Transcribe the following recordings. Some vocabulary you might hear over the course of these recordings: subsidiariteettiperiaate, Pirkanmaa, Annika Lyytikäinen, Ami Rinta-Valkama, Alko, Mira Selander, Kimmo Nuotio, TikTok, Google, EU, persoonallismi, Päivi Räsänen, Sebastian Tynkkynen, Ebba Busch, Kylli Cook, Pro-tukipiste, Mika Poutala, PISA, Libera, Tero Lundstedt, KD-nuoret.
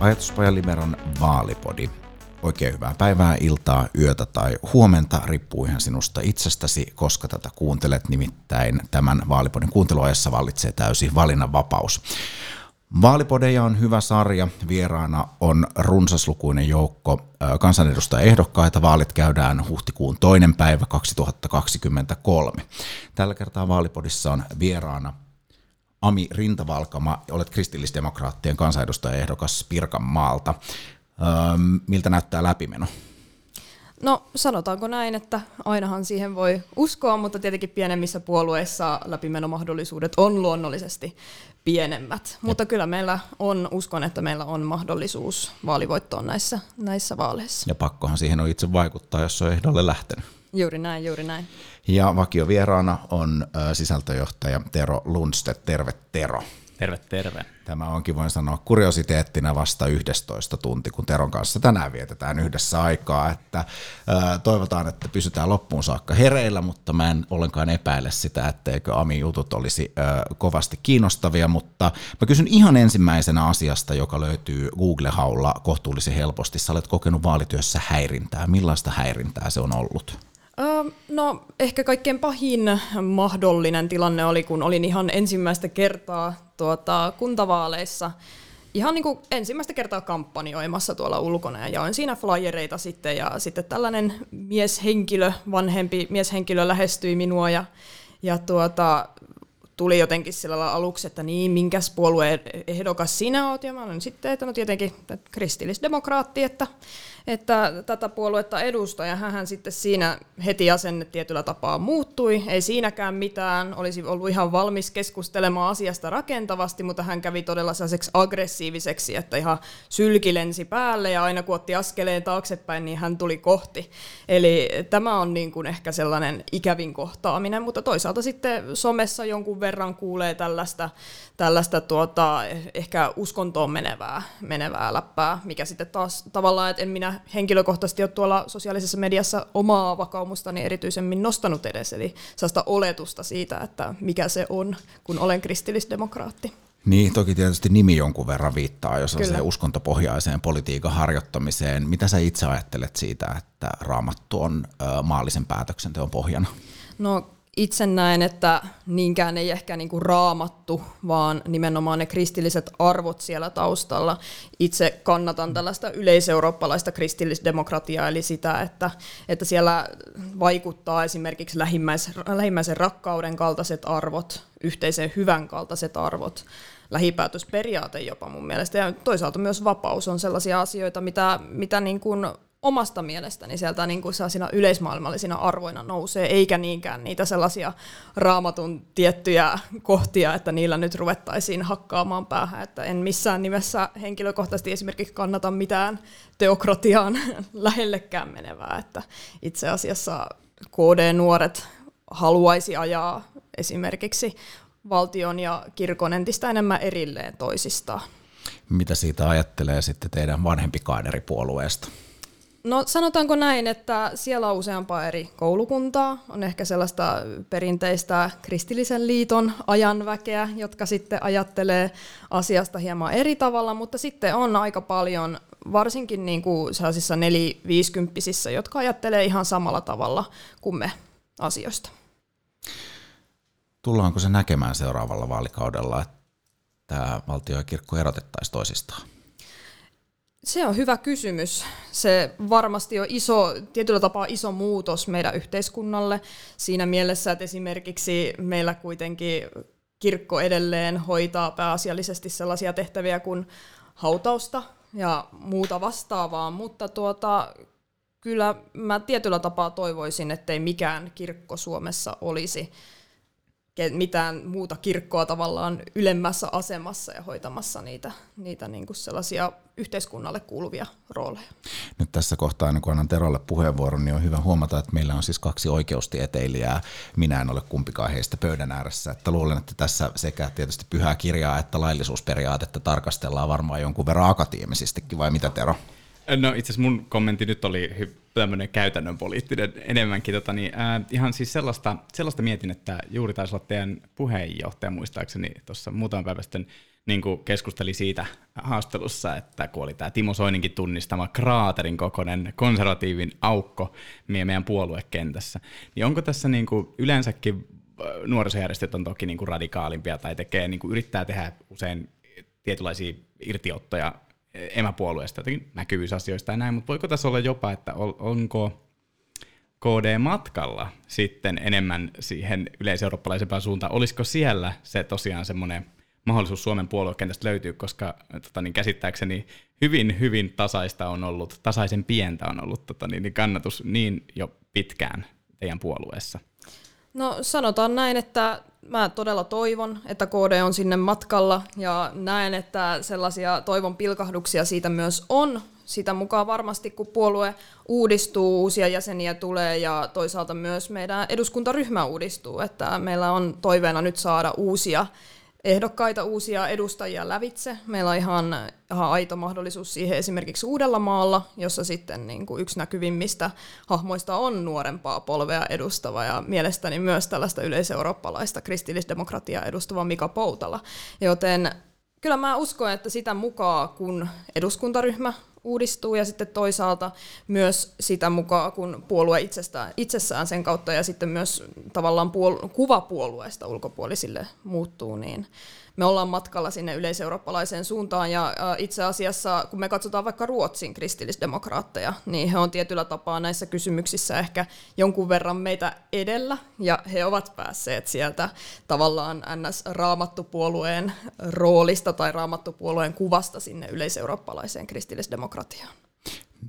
Ajatuspaja Liberon vaalipodi. Oikein hyvää päivää, iltaa, yötä tai huomenta, riippuu ihan sinusta itsestäsi, koska tätä kuuntelet, nimittäin tämän vaalipodin kuunteluajassa vallitsee täysi valinnanvapaus. Vaalipodeja on hyvä sarja. Vieraana on runsaslukuinen joukko kansanedustajaehdokkaita. Vaalit käydään huhtikuun 2. päivä 2023. Tällä kertaa vaalipodissa on vieraana Ami Rinta-Valkama. Olet kristillisdemokraattien kansanedustajaehdokas Pirkanmaalta. Miltä näyttää läpimeno? No sanotaanko näin, että ainahan siihen voi uskoa, mutta tietenkin pienemmissä puolueissa läpimenomahdollisuudet on luonnollisesti pienemmät. Mutta kyllä meillä on, uskon, että meillä on mahdollisuus vaalivoittoon näissä vaaleissa. Ja pakkohan siihen on itse vaikuttaa, jos on ehdolle lähtenyt. Juuri näin, juuri näin. Ja vakiovieraana on sisältöjohtaja Tero Lundstedt. Terve Tero. Terve, terve. Tämä onkin, voin sanoa, kuriositeettina vasta 11 tunti, kun Teron kanssa tänään vietetään yhdessä aikaa. Että, toivotaan, että pysytään loppuun saakka hereillä, mutta mä en ollenkaan epäile sitä, etteikö Amin jutut olisi kovasti kiinnostavia. Mutta mä kysyn ihan ensimmäisenä asiasta, joka löytyy Google-haulla kohtuullisen helposti. Sä olet kokenut vaalityössä häirintää. Millaista häirintää se on ollut? No ehkä kaikkein pahin mahdollinen tilanne oli, kun olin ihan ensimmäistä kertaa kuntavaaleissa, ihan niin kuin ensimmäistä kertaa kampanjoimassa tuolla ulkona ja jaoin siinä flyereita sitten ja sitten tällainen mieshenkilö, vanhempi mieshenkilö lähestyi minua ja tuli jotenkin sillä aluksi, että niin, minkäs puolueen ehdokas sinä oot, ja mä olin sitten, että no tietenkin kristillisdemokraatti, että tätä puoluetta edustaa, ja hänhän sitten siinä heti asenne tietyllä tapaa muuttui, ei siinäkään mitään, olisi ollut ihan valmis keskustelemaan asiasta rakentavasti, mutta hän kävi todella sellaiseksi aggressiiviseksi, että ihan sylki lensi päälle, ja aina kun otti askeleen taaksepäin, niin hän tuli kohti, eli tämä on niin kuin ehkä sellainen ikävin kohtaaminen, mutta toisaalta sitten somessa jonkun verran kuulee tällaista ehkä uskontoon menevää läppää, mikä sitten taas tavallaan, että en minä henkilökohtaisesti ole tuolla sosiaalisessa mediassa omaa vakaumustani erityisemmin nostanut edes, eli sellaista oletusta siitä, että mikä se on, kun olen kristillisdemokraatti. Niin, toki tietysti nimi jonkun verran viittaa jo sellaiseen uskontopohjaiseen politiikan harjoittamiseen. Mitä sä itse ajattelet siitä, että Raamattu on maallisen päätöksenteon pohjana? No, itse näen, että niinkään ei ehkä niinku Raamattu, vaan nimenomaan ne kristilliset arvot siellä taustalla. Itse kannatan tällaista yleiseurooppalaista kristillisdemokratiaa, eli sitä, että siellä vaikuttaa esimerkiksi lähimmäisen rakkauden kaltaiset arvot, yhteisen hyvän kaltaiset arvot, lähipäätösperiaate jopa mun mielestä. Ja toisaalta myös vapaus on sellaisia asioita, mitä niin kuin omasta mielestäni sieltä niin kuin sellaisina yleismaailmallisina arvoina nousee, eikä niinkään niitä sellaisia Raamatun tiettyjä kohtia, että niillä nyt ruvettaisiin hakkaamaan päähän. Että en missään nimessä henkilökohtaisesti esimerkiksi kannata mitään teokratiaan lähellekään menevää. Että itse asiassa KD-nuoret haluaisi ajaa esimerkiksi valtion ja kirkon entistä enemmän erilleen toisistaan. Mitä siitä ajattelee sitten teidän vanhempi kaaderipuolueesta? No sanotaanko näin, että siellä on useampaa eri koulukuntaa, on ehkä sellaista perinteistä kristillisen liiton ajanväkeä, jotka sitten ajattelee asiasta hieman eri tavalla, mutta sitten on aika paljon, varsinkin niin kuin sellaisissa 40-50-sissä, jotka ajattelee ihan samalla tavalla kuin me asioista. Tullaanko se näkemään seuraavalla vaalikaudella, että valtio ja kirkko erotettaisiin toisistaan? Se on hyvä kysymys. Se varmasti on tietyllä tapaa iso muutos meidän yhteiskunnalle siinä mielessä, että esimerkiksi meillä kuitenkin kirkko edelleen hoitaa pääasiallisesti sellaisia tehtäviä kuin hautausta ja muuta vastaavaa, mutta kyllä mä tietyllä tapaa toivoisin, ettei mikään kirkko Suomessa olisi mitään muuta kirkkoa tavallaan ylemmässä asemassa ja hoitamassa niitä niin kuin sellaisia yhteiskunnalle kuuluvia rooleja. Nyt tässä kohtaa, kun annan Terolle puheenvuoron, niin on hyvä huomata, että meillä on siis kaksi oikeustieteilijää. Minä en ole kumpikaan heistä pöydän ääressä. Että luulen, että tässä sekä tietysti pyhää kirjaa että laillisuusperiaatetta tarkastellaan varmaan jonkun verran akateemisestikin, vai mitä Tero? No itse asiassa mun kommentti nyt oli tämmöinen käytännön poliittinen enemmänkin. Ihan siis sellaista mietin, että juuri taisi olla teidän puheenjohtaja muistaakseni tuossa muutaman päivä sitten niin kuin keskusteli siitä haastelussa, että kun oli tämä Timo Soininkin tunnistama kraaterin kokoinen konservatiivin aukko meidän puoluekentässä, niin onko tässä niin kuin yleensäkin nuorisojärjestöt on toki niin kuin radikaalimpia tai tekee, niin kuin yrittää tehdä usein tietynlaisia irtiottoja emäpuolueesta, jotenkin näkyvyysasioista ja näin, mutta voiko tässä olla jopa, että onko KD-matkalla sitten enemmän siihen yleiseurooppalaisempaan suuntaan, olisiko siellä se tosiaan semmoinen mahdollisuus Suomen puoluekentästä löytyy, koska käsittääkseni hyvin tasaisen pientä on ollut kannatus niin jo pitkään teidän puolueessa. No sanotaan näin, että mä todella toivon, että KD on sinne matkalla ja näen, että sellaisia toivon pilkahduksia siitä myös on. Sitä mukaan varmasti, kun puolue uudistuu, uusia jäseniä tulee ja toisaalta myös meidän eduskuntaryhmä uudistuu. Että meillä on toiveena nyt saada uusia ehdokkaita, uusia edustajia lävitse. Meillä on ihan aito mahdollisuus siihen esimerkiksi Uudellamaalla, jossa sitten niin kuin yksi näkyvimmistä hahmoista on nuorempaa polvea edustava ja mielestäni myös tällaista yleiseurooppalaista kristillisdemokratiaa edustava Mika Poutala. Joten kyllä mä uskon, että sitä mukaan kun eduskuntaryhmä uudistuu ja sitten toisaalta myös sitä mukaan, kun puolue itsessään sen kautta ja sitten myös tavallaan kuva puolueesta ulkopuolisille muuttuu, niin me ollaan matkalla sinne yleiseurooppalaiseen suuntaan ja itse asiassa, kun me katsotaan vaikka Ruotsin kristillisdemokraatteja, niin he on tietyllä tapaa näissä kysymyksissä ehkä jonkun verran meitä edellä ja he ovat päässeet sieltä tavallaan NS-raamattupuolueen roolista tai raamattupuolueen kuvasta sinne yleiseurooppalaiseen kristillisdemokratiaan.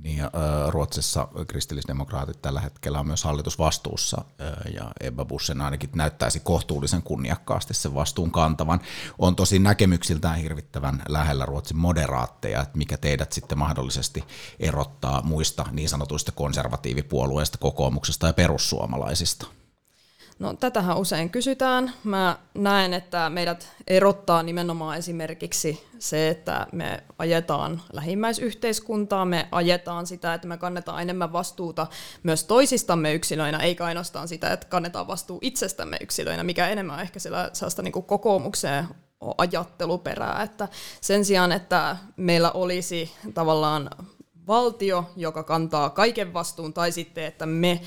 Niin, Ruotsissa kristillisdemokraatit tällä hetkellä on myös hallitusvastuussa ja Ebba Buschen ainakin näyttäisi kohtuullisen kunniakkaasti sen vastuun kantavan. On tosi näkemyksiltään hirvittävän lähellä Ruotsin moderaatteja, että mikä teidät sitten mahdollisesti erottaa muista niin sanotuista konservatiivipuolueista, kokoomuksesta ja perussuomalaisista? No, tätähän usein kysytään. Mä näen, että meidät erottaa nimenomaan esimerkiksi se, että me ajetaan lähimmäisyhteiskuntaa, me ajetaan sitä, että me kannetaan enemmän vastuuta myös toisistamme yksilöinä, eikä ainoastaan sitä, että kannetaan vastuu itsestämme yksilöinä, mikä enemmän on ehkä sellaista niin kuin kokoomukseen ajatteluperää. Että sen sijaan, että meillä olisi tavallaan valtio, joka kantaa kaiken vastuun, tai sitten, että me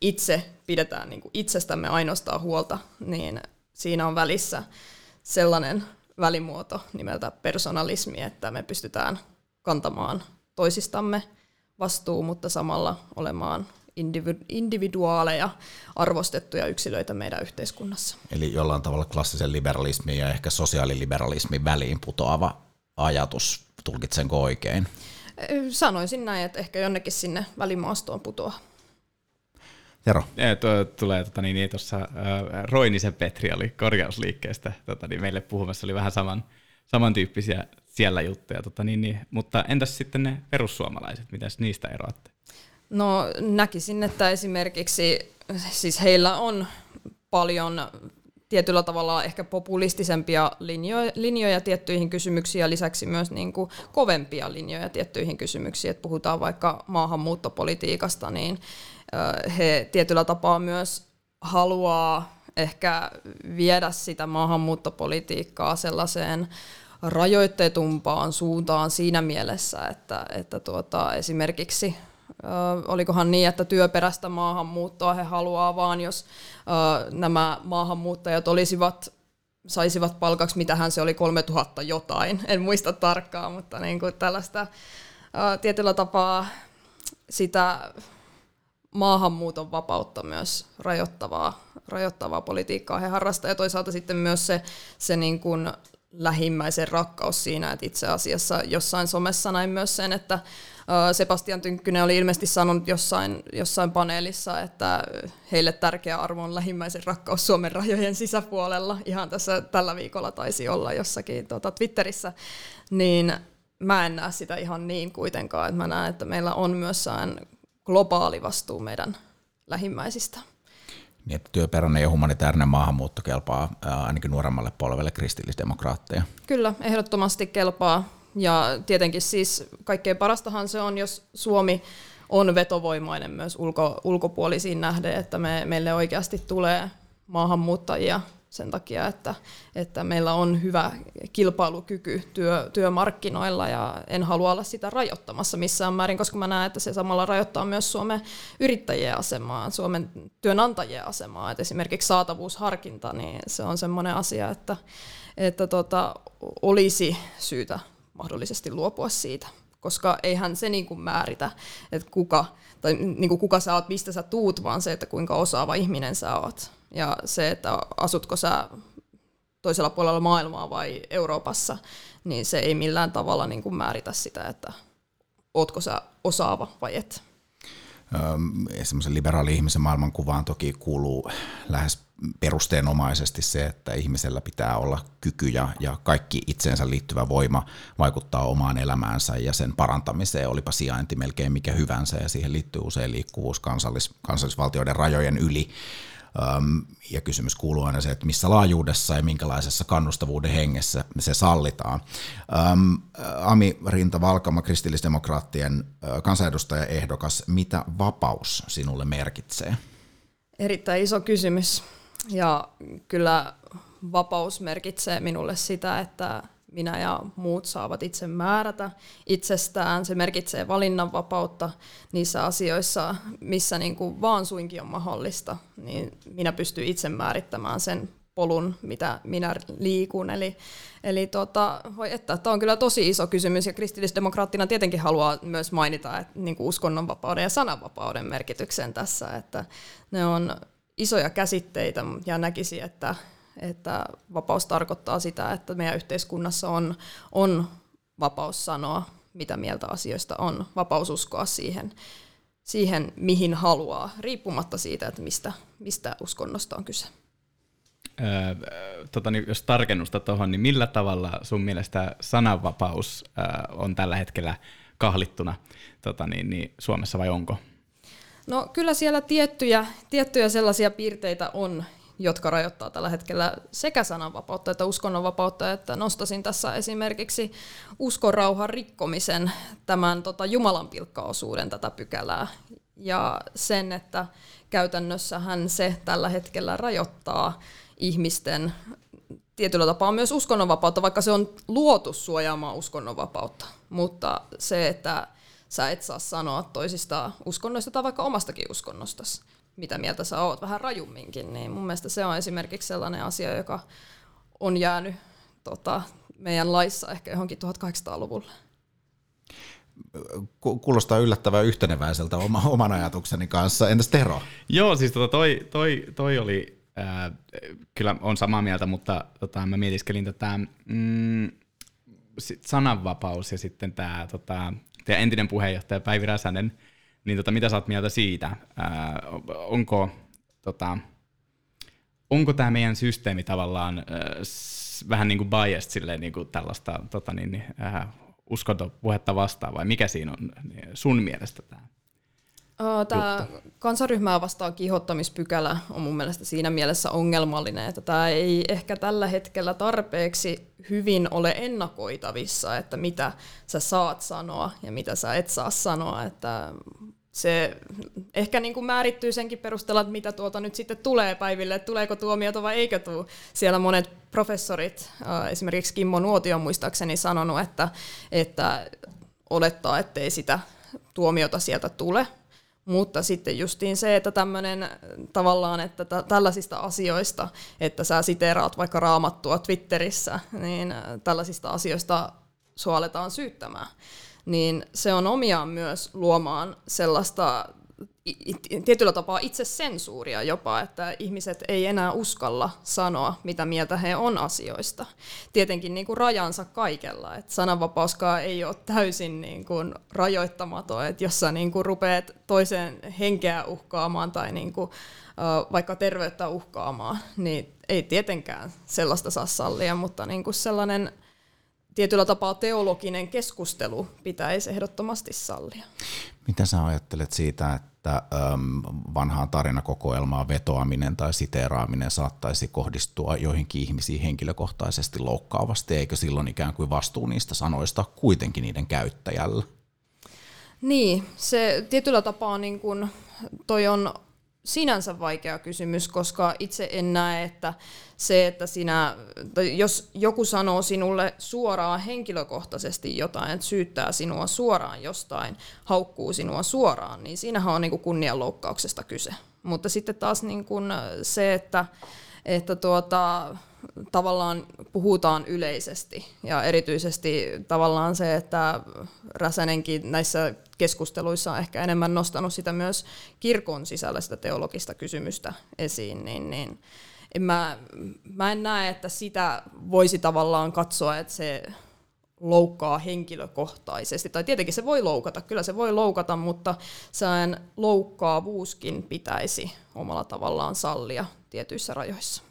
itse pidetään niin kuin itsestämme ainoastaan huolta, niin siinä on välissä sellainen välimuoto nimeltä persoonallismi, että me pystytään kantamaan toisistamme vastuu, mutta samalla olemaan individuaaleja, arvostettuja yksilöitä meidän yhteiskunnassa. Eli jollain tavalla klassisen liberalismin ja ehkä sosiaaliliberalismin väliin putoava ajatus, tulkitsenko oikein? Sanoisin näin, että ehkä jonnekin sinne välimaastoon putoaa. Tero. Tulee tuossa Roinisen Petri oli korjausliikkeestä meille puhumassa, oli vähän samantyyppisiä siellä juttuja, mutta entäs sitten ne perussuomalaiset, mitäs niistä eroatte? No näkisin, että esimerkiksi siis heillä on paljon tietyllä tavalla ehkä populistisempia linjoja tiettyihin kysymyksiin ja lisäksi myös niin kuin kovempia linjoja tiettyihin kysymyksiin, että puhutaan vaikka maahanmuuttopolitiikasta, niin he tietyllä tapaa myös haluaa ehkä viedä sitä maahanmuuttopolitiikkaa sellaiseen rajoittetumpaan suuntaan siinä mielessä, että esimerkiksi olikohan niin, että työperäistä maahanmuuttoa he haluaa vaan, jos nämä maahanmuuttajat saisivat palkaksi, mitähän se oli 3000 jotain, en muista tarkkaan, mutta niin kuin tällaista tietyllä tapaa sitä maahanmuuton vapautta myös rajoittavaa politiikkaa he harrastaa ja toisaalta sitten myös se niin kuin lähimmäisen rakkaus siinä, että itse asiassa jossain somessa näin myös sen, että Sebastian Tynkkynen oli ilmeisesti sanonut jossain paneelissa, että heille tärkeä arvo on lähimmäisen rakkaus Suomen rajojen sisäpuolella, ihan tässä tällä viikolla taisi olla jossakin Twitterissä, niin mä en näe sitä ihan niin kuitenkaan, että mä näen, että meillä on myös globaali vastuu meidän lähimmäisistä. Niin, että työperäinen ja humanitaarinen maahanmuutto kelpaa ainakin nuoremmalle polvelle kristillisdemokraatteja. Kyllä, ehdottomasti kelpaa. Ja tietenkin siis kaikkein parastahan se on, jos Suomi on vetovoimainen myös ulkopuolisiin nähden, että meille oikeasti tulee maahanmuuttajia sen takia, että meillä on hyvä kilpailukyky työmarkkinoilla ja en halua olla sitä rajoittamassa missään määrin, koska mä näen, että se samalla rajoittaa myös Suomen yrittäjien asemaa, Suomen työnantajien asemaa. Et esimerkiksi saatavuusharkinta, niin se on semmoinen asia, että olisi syytä mahdollisesti luopua siitä, koska eihän se niin kuin määritä, että kuka sä oot, mistä sä tuut, vaan se, että kuinka osaava ihminen sä oot. Ja se, että asutko sä toisella puolella maailmaa vai Euroopassa, niin se ei millään tavalla niin kuin määritä sitä, että ootko sä osaava vai et. Semmoisen liberaali-ihmisen maailmankuvaan toki kuuluu lähes perusteenomaisesti se, että ihmisellä pitää olla kyky ja kaikki itseensä liittyvä voima vaikuttaa omaan elämäänsä ja sen parantamiseen, olipa sijainti melkein mikä hyvänsä, ja siihen liittyy usein liikkuvuus kansallisvaltioiden rajojen yli. Ja kysymys kuuluu aina se, että missä laajuudessa ja minkälaisessa kannustavuuden hengessä se sallitaan. Ami Rinta-Valkama, kristillisdemokraattien kansanedustajaehdokas, mitä vapaus sinulle merkitsee? Erittäin iso kysymys. Ja kyllä vapaus merkitsee minulle sitä, että minä ja muut saavat itse määrätä itsestään. Se merkitsee valinnanvapautta niissä asioissa, missä niin kuin vaan suinkin on mahdollista. Niin minä pystyn itse määrittämään sen polun, mitä minä liikun. Eli tämä on kyllä tosi iso kysymys, ja kristillisdemokraattina tietenkin haluaa myös mainita että niin kuin uskonnonvapauden ja sananvapauden merkityksen tässä. Että ne on isoja käsitteitä, ja näkisin, että vapaus tarkoittaa sitä, että meidän yhteiskunnassa on vapaus sanoa, mitä mieltä asioista on, vapaus uskoa siihen mihin haluaa, riippumatta siitä, että mistä uskonnosta on kyse. Jos tarkennusta tuohon, niin millä tavalla sun mielestä sananvapaus on tällä hetkellä kahlittuna niin Suomessa, vai onko? No kyllä siellä tiettyjä sellaisia piirteitä on, jotka rajoittaa tällä hetkellä sekä sananvapautta että uskonnonvapautta, että nostaisin tässä esimerkiksi uskonrauhan rikkomisen, tämän jumalanpilkkaosuuden tätä pykälää, ja sen, että käytännössähän se tällä hetkellä rajoittaa ihmisten tietyllä tapaa myös uskonnonvapautta, vaikka se on luotu suojaamaan uskonnonvapautta, mutta se, että sä et saa sanoa toisista uskonnoista tai vaikka omastakin uskonnostasi, mitä mieltä sä oot, vähän rajumminkin, niin mun mielestä se on esimerkiksi sellainen asia, joka on jäänyt meidän laissa ehkä johonkin 1800-luvulle. Kuulostaa yllättävän yhteneväiseltä oman ajatukseni kanssa. Entäs Tero? Joo, siis toi oli, kyllä on samaa mieltä, mutta mä mietiskelin tätä sananvapaus ja sitten tämä teidän entinen puheenjohtaja Päivi Räsänen, niin mitä sä oot mieltä siitä? Onko tämä meidän systeemi tavallaan vähän niin kuin biased silleen, niin kuin tällaista uskontopuhetta vastaan, vai mikä siinä on sun mielestä tämä? Tämä kansanryhmää vastaan kiihottamispykälä on mun mielestä siinä mielessä ongelmallinen, että tämä ei ehkä tällä hetkellä tarpeeksi hyvin ole ennakoitavissa, että mitä sä saat sanoa ja mitä sä et saa sanoa, että se ehkä niin kuin määrittyy senkin perusteella, että mitä nyt sitten tulee Päiville, että tuleeko tuomiota vai eikö tule. Siellä monet professorit, esimerkiksi Kimmo Nuotio muistaakseni sanonut, että olettaa, ettei sitä tuomiota sieltä tule. Mutta sitten justiin se, että tämmöinen tavallaan, että tällaisista asioista, että sä siteeraat vaikka Raamattua Twitterissä, niin tällaisista asioista sua aletaan syyttämään. Niin se on omiaan myös luomaan sellaista tietyllä tapaa itsesensuuria jopa, että ihmiset ei enää uskalla sanoa, mitä mieltä he on asioista. Tietenkin niin kuin rajansa kaikella, että sananvapauskaan ei ole täysin niin kuin rajoittamaton, että jos sä niin kuin rupeat toisen henkeä uhkaamaan tai niin kuin vaikka terveyttä uhkaamaan, niin ei tietenkään sellaista saa sallia, mutta niin kuin sellainen tietyllä tapaa teologinen keskustelu pitäisi ehdottomasti sallia. Mitä sä ajattelet siitä, että vanhaan tarinakokoelmaan vetoaminen tai siteeraaminen saattaisi kohdistua joihinkin ihmisiin henkilökohtaisesti loukkaavasti, eikö silloin ikään kuin vastuu niistä sanoista kuitenkin niiden käyttäjällä? Niin, se tietyllä tapaa niin kun, toi on sinänsä vaikea kysymys, koska itse en näe, että se, että sinä, jos joku sanoo sinulle suoraan henkilökohtaisesti jotain, että syyttää sinua suoraan jostain, haukkuu sinua suoraan, niin siinähän on niin kunnianloukkauksesta kyse. Mutta sitten taas niin se, että tavallaan puhutaan yleisesti ja erityisesti tavallaan se, että Räsänenkin näissä keskusteluissa on ehkä enemmän nostanut sitä myös kirkon sisällä sitä teologista kysymystä esiin, niin mä en näe, että sitä voisi tavallaan katsoa, että se loukkaa henkilökohtaisesti. Tai tietenkin se voi loukata, kyllä se voi loukata, mutta sen loukkaavuuskin pitäisi omalla tavallaan sallia tietyissä rajoissa.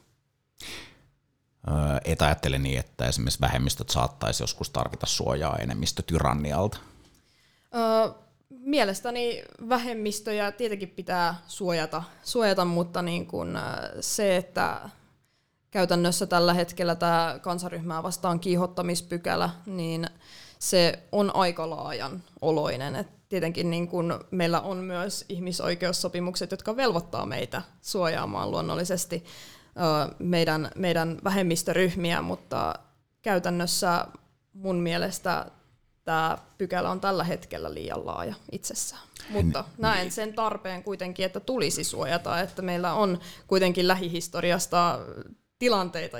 Et ajattele niin, että esimerkiksi vähemmistöt saattaisi joskus tarvita suojaa enemmistötyrannialta? Mielestäni vähemmistöjä tietenkin pitää suojata, mutta niin kun se, että käytännössä tällä hetkellä tämä kansanryhmää vastaan kiihottamispykälä, niin se on aika laajan oloinen. Et tietenkin niin kun meillä on myös ihmisoikeussopimukset, jotka velvoittaa meitä suojaamaan luonnollisesti meidän vähemmistöryhmiä, mutta käytännössä mun mielestä tämä pykälä on tällä hetkellä liian laaja itsessään. Mutta näen sen tarpeen kuitenkin, että tulisi suojata, että meillä on kuitenkin lähihistoriasta tilanteita,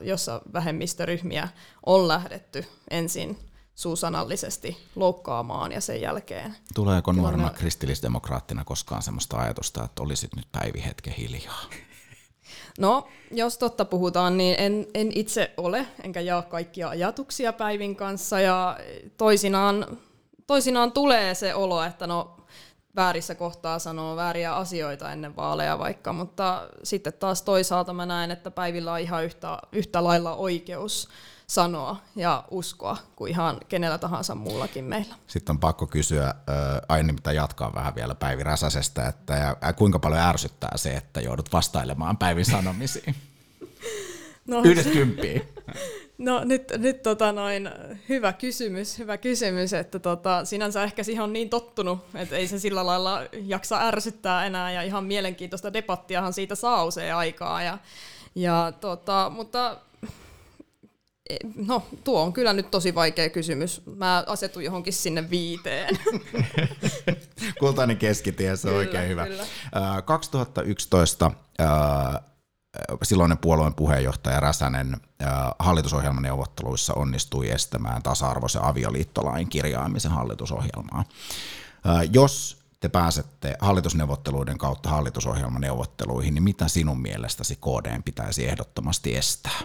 jossa vähemmistöryhmiä on lähdetty ensin suusanallisesti loukkaamaan ja sen jälkeen. Tuleeko nuorena kristillisdemokraattina koskaan sellaista ajatusta, että olisit nyt Päivi hetken hiljaa? No, jos totta puhutaan, niin en itse ole, enkä jaa kaikkia ajatuksia Päivin kanssa, ja toisinaan tulee se olo, että no väärissä kohtaa sanoo vääriä asioita ennen vaaleja vaikka, mutta sitten taas toisaalta mä näen, että Päivillä on ihan yhtä lailla oikeus sanoa ja uskoa kuin ihan kenellä tahansa muullakin meillä. Sitten on pakko kysyä, aina mitä jatkaa vähän vielä Päivi Räsäsestä, että kuinka paljon ärsyttää se, että joudut vastailemaan Päivin sanomisiin? No, 1 0 10. No nyt hyvä kysymys, että sinänsä ehkä siihen on niin tottunut, että ei se sillä lailla jaksa ärsyttää enää, ja ihan mielenkiintoista debattiahan siitä saa usein aikaa, mutta no, tuo on kyllä nyt tosi vaikea kysymys. Mä asetun johonkin sinne 5. Kultainen keskitie, se on kyllä, oikein hyvä. Kyllä. 2011 silloinen puolueen puheenjohtaja Räsänen hallitusohjelmaneuvotteluissa onnistui estämään tasa-arvoisen avioliittolain kirjaamisen hallitusohjelmaa. Jos te pääsette hallitusneuvotteluiden kautta hallitusohjelmaneuvotteluihin, niin mitä sinun mielestäsi KD:n pitäisi ehdottomasti estää?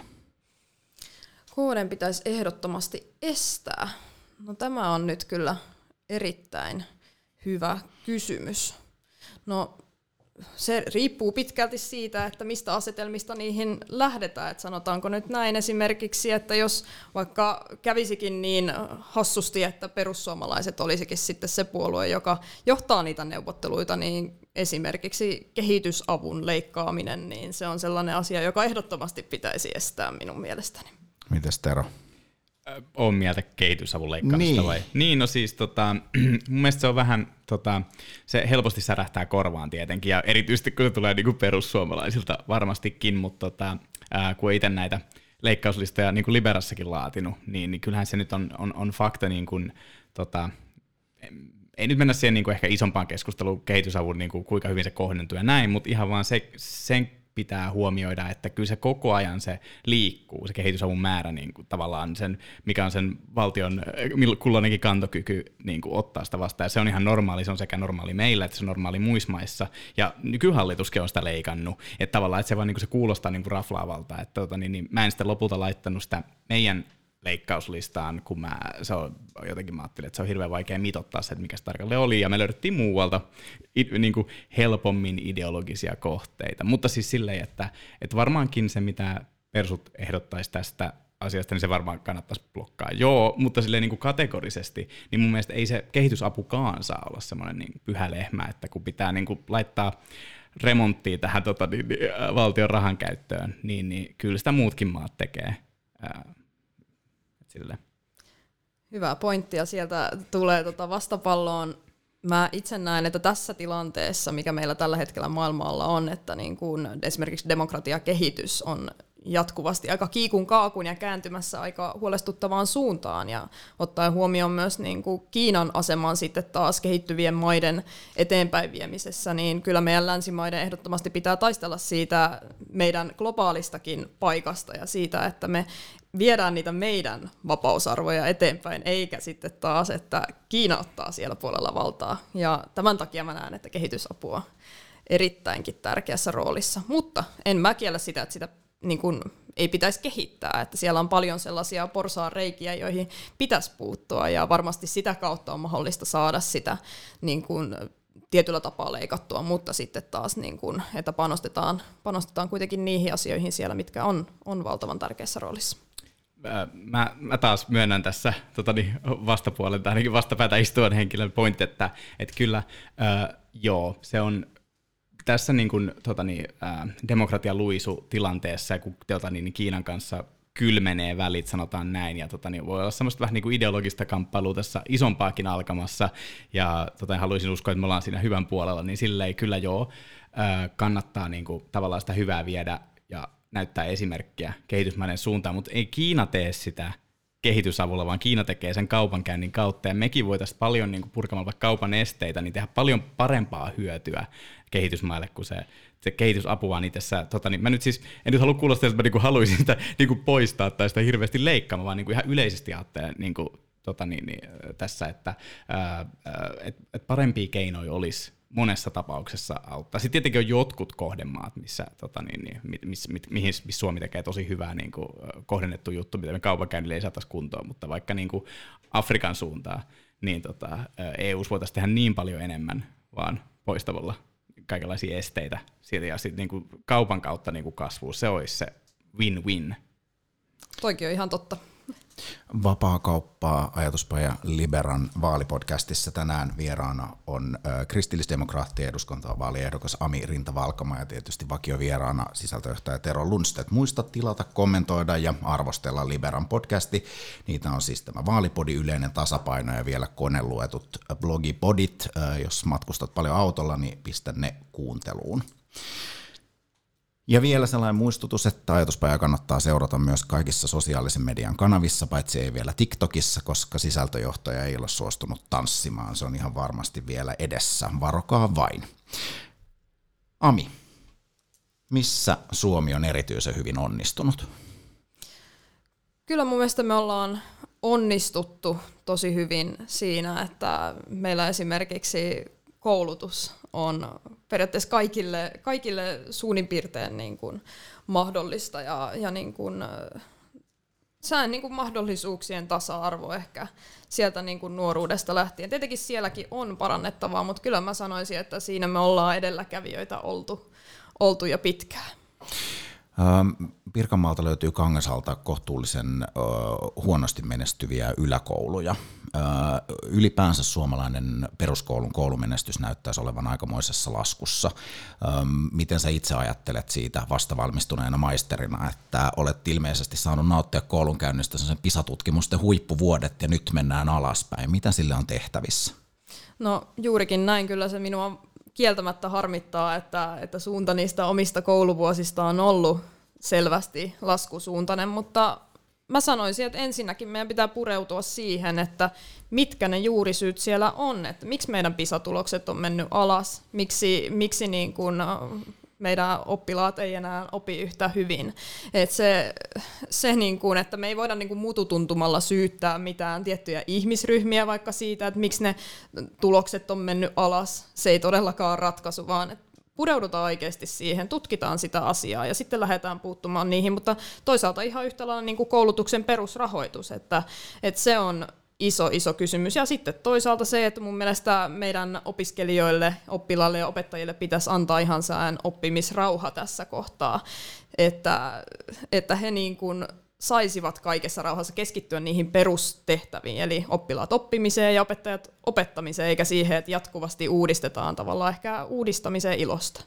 KD:n pitäisi ehdottomasti estää? No, tämä on nyt kyllä erittäin hyvä kysymys. No, se riippuu pitkälti siitä, että mistä asetelmista niihin lähdetään. Et sanotaanko nyt näin esimerkiksi, että jos vaikka kävisikin niin hassusti, että perussuomalaiset olisikin sitten se puolue, joka johtaa niitä neuvotteluita, niin esimerkiksi kehitysavun leikkaaminen, niin se on sellainen asia, joka ehdottomasti pitäisi estää minun mielestäni. Mitäs Tero? Oon mieltä kehitysavun leikkaamista niin. Vai? Niin, no siis mun mielestä se on vähän, se helposti särähtää korvaan tietenkin, ja erityisesti kun se tulee niinku perussuomalaisilta varmastikin, mutta kun itse näitä leikkauslistoja niinku Liberassakin laatinut, niin kyllähän se nyt on fakta, niin kun, ei nyt mennä siihen niinku ehkä isompaan keskusteluun kehitysavun, niinku, kuinka hyvin se kohdentuu ja näin, mutta ihan vaan sen pitää huomioida, että kyllä se koko ajan se liikkuu, se kehitysavun määrä niin kuin tavallaan sen, mikä on sen valtion kulloinenkin kantokyky niin kuin ottaa sitä vastaan. Ja se on ihan normaali, se on sekä normaali meillä että se on normaali muissa maissa. Ja nykyhallituskin on sitä leikannut, että tavallaan että se vaan niin kuin se kuulostaa niin kuin raflaavalta. Että niin mä en sitten lopulta laittanut sitä meidän leikkauslistaan, kun mä ajattelin, että se on hirveän vaikea mitottaa se, että mikä se tarkalleen oli, ja me löydettiin muualta niin kuin helpommin ideologisia kohteita. Mutta siis silleen, että varmaankin se, mitä persut ehdottaisi tästä asiasta, niin se varmaan kannattaisi blokkaa. Joo, mutta silleen niin kuin kategorisesti, niin mun mielestä ei se kehitysapukaan saa olla semmoinen niin pyhä lehmä, että kun pitää niin kuin laittaa remonttia tähän valtion rahan käyttöön, niin kyllä sitä muutkin maat tekee. Hyvä pointti, ja sieltä tulee vastapalloon. Mä itse näen, että tässä tilanteessa, mikä meillä tällä hetkellä maailmalla on, että niin kun esimerkiksi demokratiakehitys on jatkuvasti aika kiikun kaakun ja kääntymässä aika huolestuttavaan suuntaan. Ja ottaen huomioon myös niin kuin Kiinan aseman sitten taas kehittyvien maiden eteenpäin viemisessä, niin kyllä meidän länsimaiden ehdottomasti pitää taistella siitä meidän globaalistakin paikasta ja siitä, että me viedään niitä meidän vapausarvoja eteenpäin, eikä sitten taas, että Kiina ottaa siellä puolella valtaa. Ja tämän takia mä näen, että kehitysapua erittäinkin tärkeässä roolissa. Mutta en mä kiellä sitä, että sitä niin kuin ei pitäisi kehittää, että siellä on paljon sellaisia porsaanreikiä, joihin pitäisi puuttua, ja varmasti sitä kautta on mahdollista saada sitä niin kuin tietyllä tapaa leikattua, mutta sitten taas, niin kuin, että panostetaan kuitenkin niihin asioihin siellä, mitkä on valtavan tärkeässä roolissa. Mä taas myönnän tässä vastapuolen tai ainakin vastapäätä istuvan henkilön pointti, että kyllä joo, se on tässä niin kuin, demokratian luisutilanteessa, kun niin Kiinan kanssa kylmenee välit, sanotaan näin, ja voi olla semmoista vähän niin kuin ideologista kamppailua tässä isompaakin alkamassa, ja haluaisin uskoa, että me ollaan siinä hyvän puolella, niin silleen kyllä joo, kannattaa niin kuin, tavallaan sitä hyvää viedä ja näyttää esimerkkiä kehitysmaiden suuntaan, mutta ei Kiina tee sitä kehitysavulla, vaan Kiina tekee sen kaupankäynnin kautta, ja mekin voitaisiin paljon niin kuin purkamalla kaupan esteitä, niin tehdä paljon parempaa hyötyä kehitysmaille kuin se kehitysapu vaan itessä. Mä nyt siis, en nyt halua kuulostaa, että mä niinku haluaisin sitä niinku poistaa tai sitä hirveästi leikkaamaan, vaan niinku ihan yleisesti ajattelen niinku, tässä, että et parempia keinoja olisi monessa tapauksessa auttaa. Sitten tietenkin on jotkut kohdemaat, missä, mihin Suomi tekee tosi hyvää niin kuin, kohdennettu juttu, mitä me kaupankäynnille ei saataisi kuntoon, mutta vaikka niin kuin Afrikan suuntaan, niin EU:ssa voitaisiin tehdä niin paljon enemmän, vaan poistavalla kaikenlaisia esteitä sieltä, ja sitten niin kuin kaupan kautta niin kuin kasvua, se olisi se win-win. Toikin on ihan totta. Vapaakauppaa Ajatuspaja Liberan vaalipodcastissa tänään vieraana on kristillisdemokraattien eduskuntaan vaaliehdokas Ami Rinta-Valkama ja tietysti vakiovieraana sisältöjohtaja Tero Lundstedt. Muista tilata, kommentoida ja arvostella Liberan podcasti. Niitä on siis tämä Vaalipodi, Yleinen tasapaino ja vielä koneluetut blogipodit. Jos matkustat paljon autolla, niin pistä ne kuunteluun. Ja vielä sellainen muistutus, että Ajatuspaja kannattaa seurata myös kaikissa sosiaalisen median kanavissa, paitsi ei vielä TikTokissa, koska sisältöjohtaja ei ole suostunut tanssimaan. Se on ihan varmasti vielä edessä. Varokaa vain. Ami, missä Suomi on erityisen hyvin onnistunut? Kyllä mun mielestä me ollaan onnistuttu tosi hyvin siinä, että meillä esimerkiksi koulutus on periaatteessa kaikille suunnin piirtein niin kuin mahdollista ja niin kuin, mahdollisuuksien tasa-arvo ehkä sieltä niin kuin nuoruudesta lähtien. Tietenkin sielläkin on parannettavaa, mutta kyllä mä sanoisin, että siinä me ollaan edelläkävijöitä oltu jo pitkään. Pirkanmaalta löytyy Kangasalta kohtuullisen huonosti menestyviä yläkouluja. Ylipäänsä suomalainen peruskoulun koulumenestys näyttäisi olevan aikamoisessa laskussa. Miten sä itse ajattelet siitä vastavalmistuneena maisterina, että olet ilmeisesti saanut nauttia koulunkäynnistä sen PISA-tutkimusten huippuvuodet ja nyt mennään alaspäin. Mitä sille on tehtävissä? No juurikin näin, kyllä se minua kieltämättä harmittaa, että suunta niistä omista kouluvuosista on ollut selvästi laskusuuntainen, mutta mä sanoisin, että ensinnäkin meidän pitää pureutua siihen, että mitkä ne juurisyyt siellä on, että miksi meidän PISA-tulokset on mennyt alas, miksi niin kuin meidän oppilaat ei enää opi yhtä hyvin. Et se niin kuin, että me ei voida niin kuin mututuntumalla syyttää mitään tiettyjä ihmisryhmiä vaikka siitä, että miksi ne tulokset on mennyt alas. Se ei todellakaan ole ratkaisu, vaan pureudutaan oikeasti siihen, tutkitaan sitä asiaa ja sitten lähdetään puuttumaan niihin. Mutta toisaalta ihan yhtä lailla niin kuin koulutuksen perusrahoitus, että se on iso kysymys. Ja sitten toisaalta se, että mun mielestä meidän opiskelijoille, oppilaille ja opettajille pitäisi antaa ihan sään oppimisrauha tässä kohtaa, että he niin kuin saisivat kaikessa rauhassa keskittyä niihin perustehtäviin, eli oppilaat oppimiseen ja opettajat opettamiseen, eikä siihen, että jatkuvasti uudistetaan tavallaan ehkä uudistamiseen ilosta.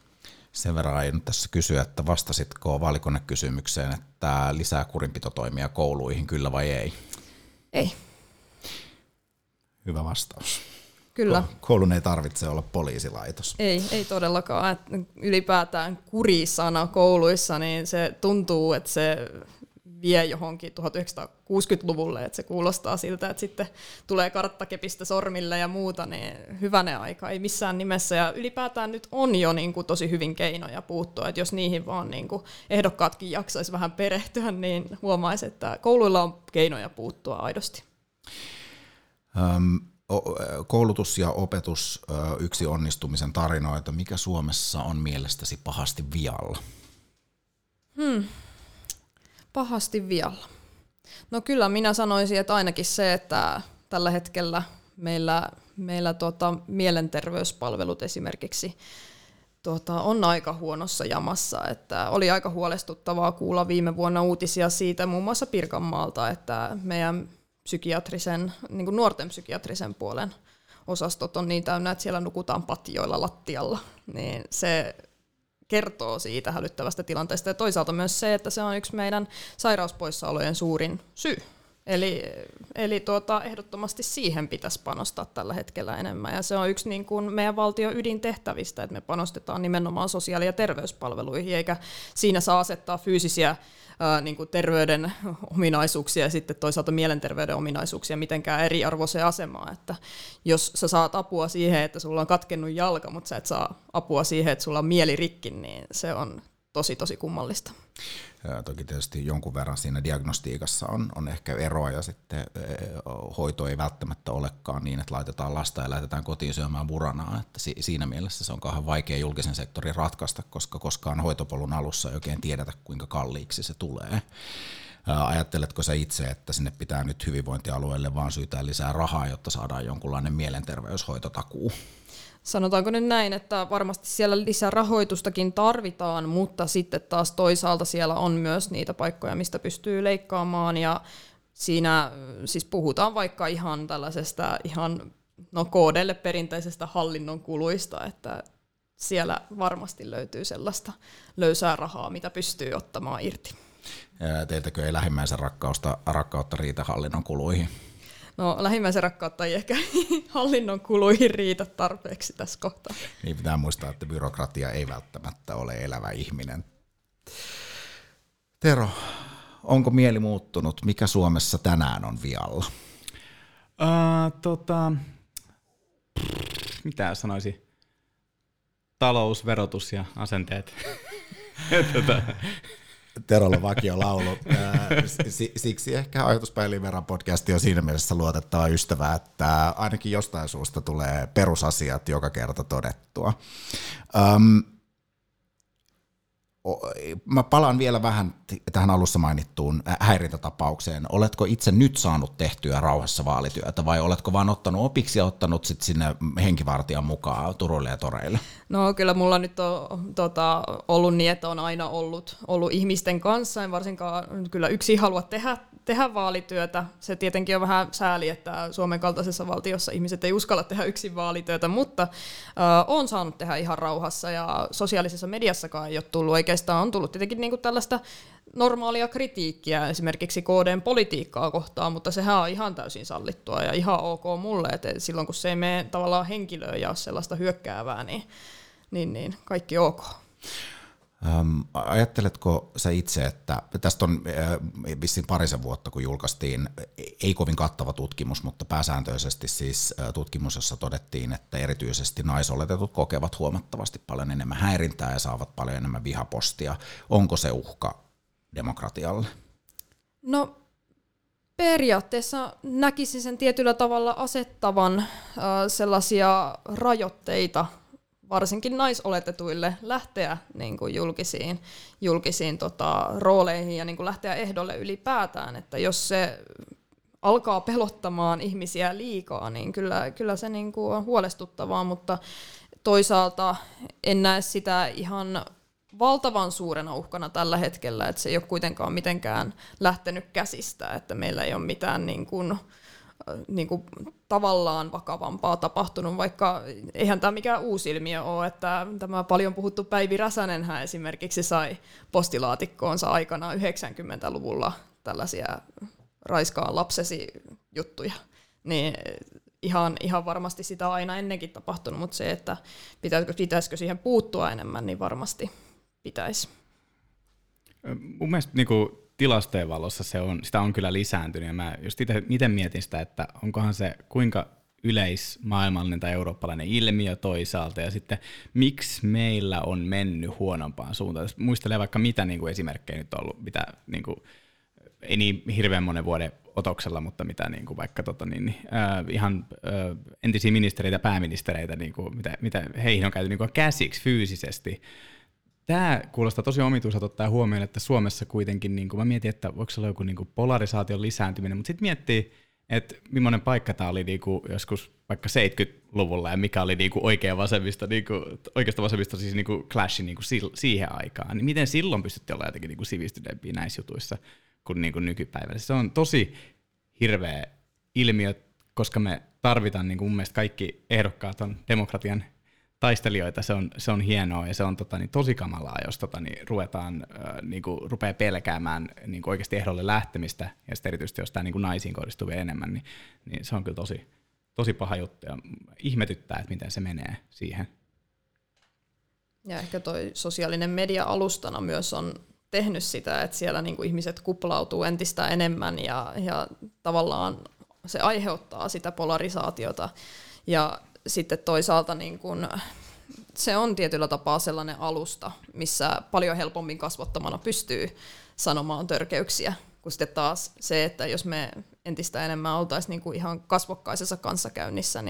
Sen verran aion tässä kysyä, että vastasitko vaalikonekysymykseen, että lisää kurinpitotoimia kouluihin, kyllä vai ei? Ei. Hyvä vastaus. Kyllä. Koulun ei tarvitse olla poliisilaitos. Ei todellakaan. Ylipäätään kurisana kouluissa, niin se tuntuu, että se vie johonkin 1960-luvulle, että se kuulostaa siltä, että sitten tulee karttakepistä sormille ja muuta, niin hyvänä aika ei missään nimessä. Ja ylipäätään nyt on jo niin kuin tosi hyvin keinoja puuttua, että jos niihin vaan niin kuin ehdokkaatkin jaksaisi vähän perehtyä, niin huomaisi, että kouluilla on keinoja puuttua aidosti. Koulutus ja opetus, yksi onnistumisen tarinoita. Mikä Suomessa on mielestäsi pahasti vialla? Pahasti vialla. No kyllä minä sanoisin, että ainakin se, että tällä hetkellä meillä mielenterveyspalvelut esimerkiksi on aika huonossa jamassa. Että oli aika huolestuttavaa kuulla viime vuonna uutisia siitä muun muassa Pirkanmaalta, että meidän psykiatrisen, niin kuin nuorten psykiatrisen puolen osastot on niin täynnä, että siellä nukutaan patioilla lattialla. Niin se kertoo siitä hälyttävästä tilanteesta ja toisaalta myös se, että se on yksi meidän sairauspoissaolojen suurin syy. Eli ehdottomasti siihen pitäisi panostaa tällä hetkellä enemmän ja se on yksi niin kuin meidän valtion ydintehtävistä, että me panostetaan nimenomaan sosiaali- ja terveyspalveluihin eikä siinä saa asettaa fyysisiä niin kuin terveyden ominaisuuksia ja sitten toisaalta mielenterveyden ominaisuuksia mitenkään eriarvoiseen asemaan. Että jos sä saat apua siihen, että sulla on katkennut jalka, mutta sä et saa apua siihen, että sulla on mieli rikki, niin se on tosi kummallista. Ja toki tietysti jonkun verran siinä diagnostiikassa on ehkä eroa ja sitten hoito ei välttämättä olekaan niin, että laitetaan lasta ja lähetetään kotiin syömään buranaa. Että siinä mielessä se on kauhean vaikea julkisen sektorin ratkaista, koska koskaan hoitopolun alussa ei oikein tiedetä, kuinka kalliiksi se tulee. Ajatteletko sä itse, että sinne pitää nyt hyvinvointialueelle vaan syytää lisää rahaa, jotta saadaan jonkunlainen mielenterveyshoitotakuu? Sanotaanko nyt näin, että varmasti siellä lisärahoitustakin tarvitaan, mutta sitten taas toisaalta siellä on myös niitä paikkoja, mistä pystyy leikkaamaan ja siinä siis puhutaan vaikka ihan tällaisesta KD:lle perinteisestä hallinnon kuluista, että siellä varmasti löytyy sellaista löysää rahaa, mitä pystyy ottamaan irti. Teiltäkö ei lähimmäisen rakkautta riitä hallinnon kuluihin? No lähimmäisen rakkautta ei ehkä hallinnon kuluihin riitä tarpeeksi tässä kohtaa. Niin pitää muistaa, että byrokratia ei välttämättä ole elävä ihminen. Tero, onko mieli muuttunut? Mikä Suomessa tänään on vialla? Mitä sanoisin? Talous, verotus ja asenteet. Terolla vakio laulu. Siksi ehkä Ajatuspäin verran podcasti on siinä mielessä luotettava ystävä, että ainakin jostain suusta tulee perusasiat joka kerta todettua. Mä palaan vielä vähän tähän alussa mainittuun häirintätapaukseen. Oletko itse nyt saanut tehtyä rauhassa vaalityötä vai oletko vaan ottanut opiksi ja ottanut sit sinne henkivartijan mukaan turuille ja toreille? No kyllä mulla nyt on ollut niin, että on aina ollut ihmisten kanssa. En varsinkaan kyllä yksin halua tehdä vaalityötä. Se tietenkin on vähän sääli, että Suomen kaltaisessa valtiossa ihmiset ei uskalla tehdä yksin vaalityötä, mutta on saanut tehdä ihan rauhassa ja sosiaalisessa mediassakaan ei ole tullut oikeastaan on tullut tietenkin niin kuin tällaista normaalia kritiikkiä esimerkiksi KD:n politiikkaa kohtaan, mutta sehän on ihan täysin sallittua ja ihan ok mulle, että silloin kun se ei mene tavallaan henkilöön ja ole sellaista hyökkäävää, niin kaikki ok. Ajatteletko sä itse, että tästä on vissiin parisen vuotta, kun julkaistiin, ei kovin kattava tutkimus, mutta pääsääntöisesti siis tutkimus, jossa todettiin, että erityisesti naisoletetut kokevat huomattavasti paljon enemmän häirintää ja saavat paljon enemmän vihapostia. Onko se uhka demokratialle? No periaatteessa näkisin sen tietyllä tavalla asettavan sellaisia rajoitteita, varsinkin naisoletetuille lähteä niin kuin julkisiin rooleihin ja niin kuin lähteä ehdolle ylipäätään, että jos se alkaa pelottamaan ihmisiä liikaa, niin kyllä se niin kuin on huolestuttavaa, mutta toisaalta en näe sitä ihan valtavan suurena uhkana tällä hetkellä, että se ei ole kuitenkaan mitenkään lähtenyt käsistä, että meillä ei ole mitään niin kuin tavallaan vakavampaa tapahtunut, vaikka eihän tämä mikään uusi ilmiö ole, että tämä paljon puhuttu Päivi Räsänenhän esimerkiksi sai postilaatikkoonsa aikana 90-luvulla tällaisia raiskaa lapsesi juttuja, niin ihan varmasti sitä on aina ennenkin tapahtunut, mutta se, että pitäisikö siihen puuttua enemmän, niin varmasti pitäisi. Mun mielestä niin tilastojen valossa sitä on kyllä lisääntynyt, ja mä just itse mietin sitä, että onkohan se kuinka yleismaailmallinen tai eurooppalainen ilmiö toisaalta, ja sitten miksi meillä on mennyt huonompaan suuntaan. Muistelee vaikka mitä niin kuin esimerkkejä nyt on ollut, mitä niin kuin, ei niin hirveän monen vuoden otoksella, mutta mitä niin kuin vaikka ihan entisiä ministereitä, pääministereitä, niin kuin, mitä heihin on käyty niin kuin käsiksi fyysisesti. Tämä kuulostaa tosi omituiselta ottaa huomioon, että Suomessa kuitenkin, niin kuin mä mietin, että voiko se olla joku niin kuin polarisaation lisääntyminen, mutta sitten miettii, että millainen paikka tämä oli niin kuin joskus vaikka 70-luvulla ja mikä oli niin kuin oikeasta vasemmista siis niin kuin clashi niin kuin siihen aikaan, niin miten silloin pystyttiin olla jotenkin niin kuin sivistyneempiä näissä jutuissa kuin, niin kuin nykypäivänä. Se on tosi hirveä ilmiö, koska me tarvitaan niin kuin mun mielestä kaikki ehdokkaat on demokratian taistelijoita, se on hienoa ja se on tosi kamalaa, jos ruvetaan rupeaa pelkäämään oikeasti ehdolle lähtemistä, ja sitten erityisesti jos tämä naisiin kohdistuvia enemmän, niin se on kyllä tosi, tosi paha juttu ja ihmetyttää, että miten se menee siihen. Ja ehkä toi sosiaalinen media alustana myös on tehnyt sitä, että siellä niinku ihmiset kuplautuu entistä enemmän ja tavallaan se aiheuttaa sitä polarisaatiota ja sitten toisaalta niin kun, se on tietyllä tapaa sellainen alusta, missä paljon helpommin kasvottamana pystyy sanomaan törkeyksiä, kun sitten taas se, että jos me entistä enemmän oltaisiin niin kun ihan kasvokkaisessa kanssakäynnissä,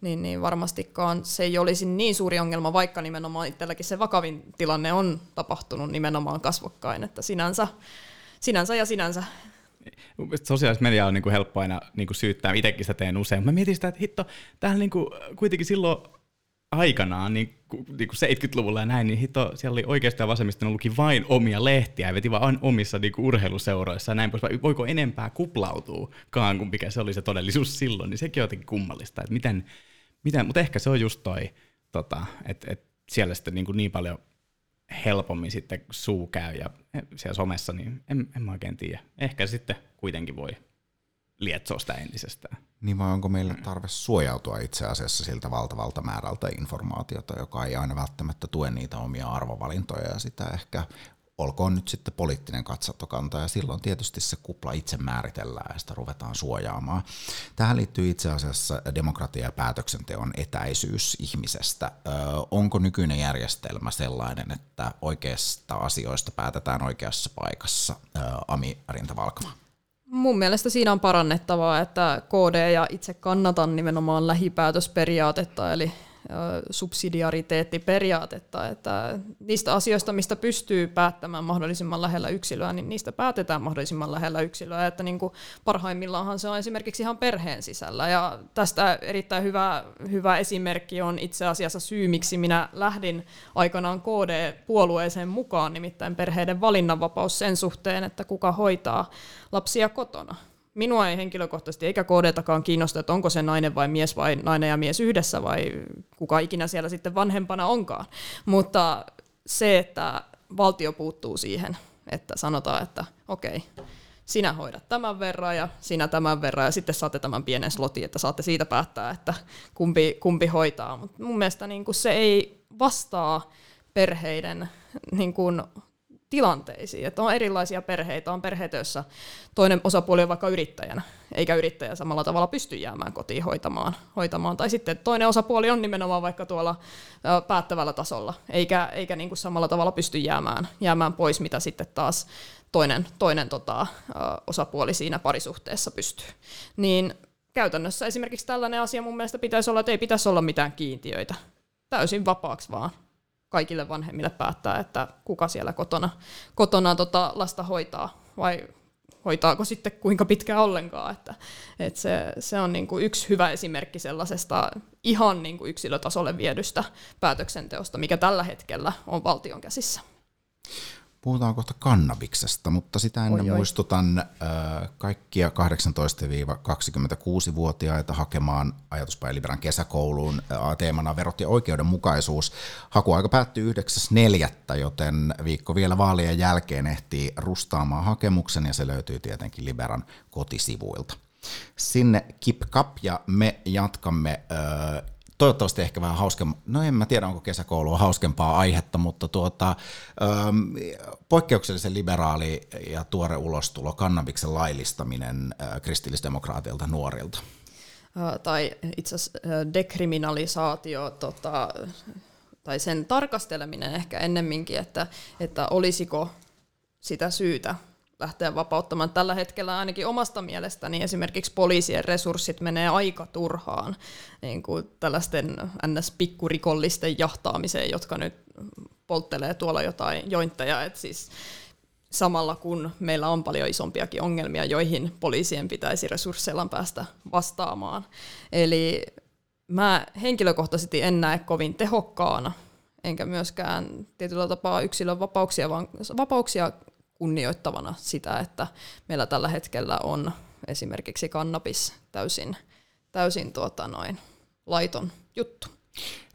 niin varmastikaan se ei olisi niin suuri ongelma, vaikka nimenomaan itselläkin se vakavin tilanne on tapahtunut nimenomaan kasvokkain, että sinänsä ja sinänsä. Sosiaalista mediaa on niinku helppo aina niinku syyttää, itsekin sitä teen usein, mutta mä mietin sitä, että hitto, tämähän niinku kuitenkin silloin aikanaan, niinku 70-luvulla ja näin, niin hitto, siellä oli oikeastaan ja vasemmista, ne olikin vain omia lehtiä, ja veti vaan omissa niinku urheiluseuroissa ja näin pois, voiko enempää kuplautuukaan kuin mikä se oli se todellisuus silloin, niin sekin on jotenkin kummallista, että miten mutta ehkä se on just toi, että siellä sitten niinku niin paljon helpommin sitten suu käy ja siellä somessa, niin en mä oikein tiedä. Ehkä sitten kuitenkin voi lietsoa sitä entisestään. Niin vai onko meillä tarve suojautua itse asiassa siltä valtavalta määrältä informaatiota, joka ei aina välttämättä tue niitä omia arvovalintoja ja sitä ehkä olkoon nyt sitten poliittinen katsantokanta, ja silloin tietysti se kupla itse määritellään ja sitä ruvetaan suojaamaan. Tähän liittyy itse asiassa demokratia- ja päätöksenteon etäisyys ihmisestä. Onko nykyinen järjestelmä sellainen, että oikeista asioista päätetään oikeassa paikassa? Ami Rinta-Valkama. Mun mielestä siinä on parannettavaa, että KD ja itse kannatan nimenomaan lähipäätösperiaatetta, eli subsidiariteettiperiaatetta, että niistä asioista, mistä pystyy päättämään mahdollisimman lähellä yksilöä, niin niistä päätetään mahdollisimman lähellä yksilöä, että niin kuin parhaimmillaanhan se on esimerkiksi ihan perheen sisällä, ja tästä erittäin hyvä esimerkki on itse asiassa syy, miksi minä lähdin aikanaan KD-puolueeseen mukaan, nimittäin perheiden valinnanvapaus sen suhteen, että kuka hoitaa lapsia kotona. Minua ei henkilökohtaisesti eikä KD:takaan kiinnosta, että onko se nainen vai mies vai nainen ja mies yhdessä vai kuka ikinä siellä sitten vanhempana onkaan. Mutta se, että valtio puuttuu siihen, että sanotaan, että okei, sinä hoidat tämän verran ja sinä tämän verran ja sitten saatte tämän pienen slotin, että saatte siitä päättää, että kumpi hoitaa. Mutta mun mielestä niin kun se ei vastaa perheiden niin kun tilanteisiin, että on erilaisia perheitä, on perheitä, joissa toinen osapuoli on vaikka yrittäjänä, eikä yrittäjä samalla tavalla pysty jäämään kotiin hoitamaan. Tai sitten toinen osapuoli on nimenomaan vaikka tuolla päättävällä tasolla, eikä niin kuin samalla tavalla pysty jäämään pois, mitä sitten taas toinen osapuoli siinä parisuhteessa pystyy. Niin käytännössä esimerkiksi tällainen asia mun mielestä pitäisi olla, että ei pitäisi olla mitään kiintiöitä, täysin vapaaksi vaan kaikille vanhemmille päättää, että kuka siellä kotona lasta hoitaa, vai hoitaako sitten kuinka pitkään ollenkaan. Että se on niinku yksi hyvä esimerkki sellaisesta ihan niinku yksilötasolle viedystä päätöksenteosta, mikä tällä hetkellä on valtion käsissä. Puhutaan kohta kannabiksesta, mutta sitä ennen muistutan kaikkia 18-26-vuotiaita hakemaan Ajatuspäiliberän kesäkouluun teemana verot ja oikeudenmukaisuus. Hakuaika päättyy 9.4., joten viikko vielä vaalien jälkeen ehtii rustaamaan hakemuksen ja se löytyy tietenkin Liberan kotisivuilta. sinne kip-kap ja me jatkamme toivottavasti ehkä vähän hauskempaa, no en mä tiedä onko kesäkoulua hauskempaa aihetta, mutta poikkeuksellisen liberaali ja tuore ulostulo, kannabiksen laillistaminen kristillisdemokraatilta nuorilta. Tai itse asiassa dekriminalisaatio, tai sen tarkasteleminen ehkä ennemminkin, että olisiko sitä syytä lähteä vapauttamaan. Tällä hetkellä ainakin omasta mielestäni esimerkiksi poliisien resurssit menee aika turhaan niin kuin tällaisten NS-pikkurikollisten jahtaamiseen, jotka nyt polttelee tuolla jotain jointteja. Et siis samalla kun meillä on paljon isompiakin ongelmia, joihin poliisien pitäisi resursseillaan päästä vastaamaan. Eli mä henkilökohtaisesti en näe kovin tehokkaana, enkä myöskään tietyllä tapaa yksilön vapauksia, vaan vapauksia kunnioittavana sitä, että meillä tällä hetkellä on esimerkiksi kannabis täysin laiton juttu.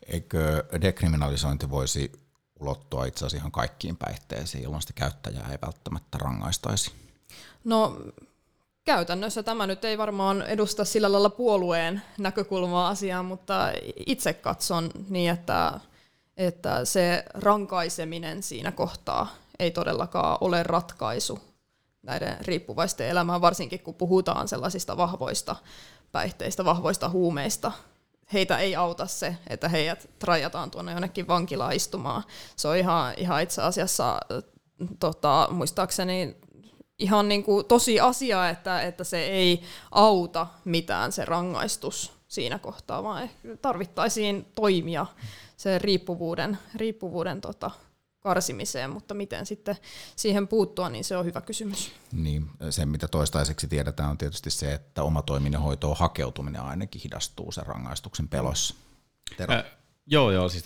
Eikö dekriminalisointi voisi ulottua itse asiassa ihan kaikkiin päihteisiin, jolloin sitä käyttäjää ei välttämättä rangaistaisi? No käytännössä tämä nyt ei varmaan edusta sillä lailla puolueen näkökulmaa asiaan, mutta itse katson niin, että se rankaiseminen siinä kohtaa ei todellakaan ole ratkaisu näiden riippuvaisten elämään, varsinkin kun puhutaan sellaisista vahvoista päihteistä, vahvoista huumeista. Heitä ei auta se, että heidät trajataan tuonne jonnekin vankilaan istumaan. Se on ihan itse asiassa muistaakseni ihan niin kuin tosi asia, että se ei auta mitään se rangaistus siinä kohtaa, vaan tarvittaisiin toimia sen riippuvuuden karsimiseen, mutta miten sitten siihen puuttua, niin se on hyvä kysymys. Niin, se mitä toistaiseksi tiedetään on tietysti se, että omatoiminen hoitoon hakeutuminen ainakin hidastuu sen rangaistuksen pelossa. Tero? Siis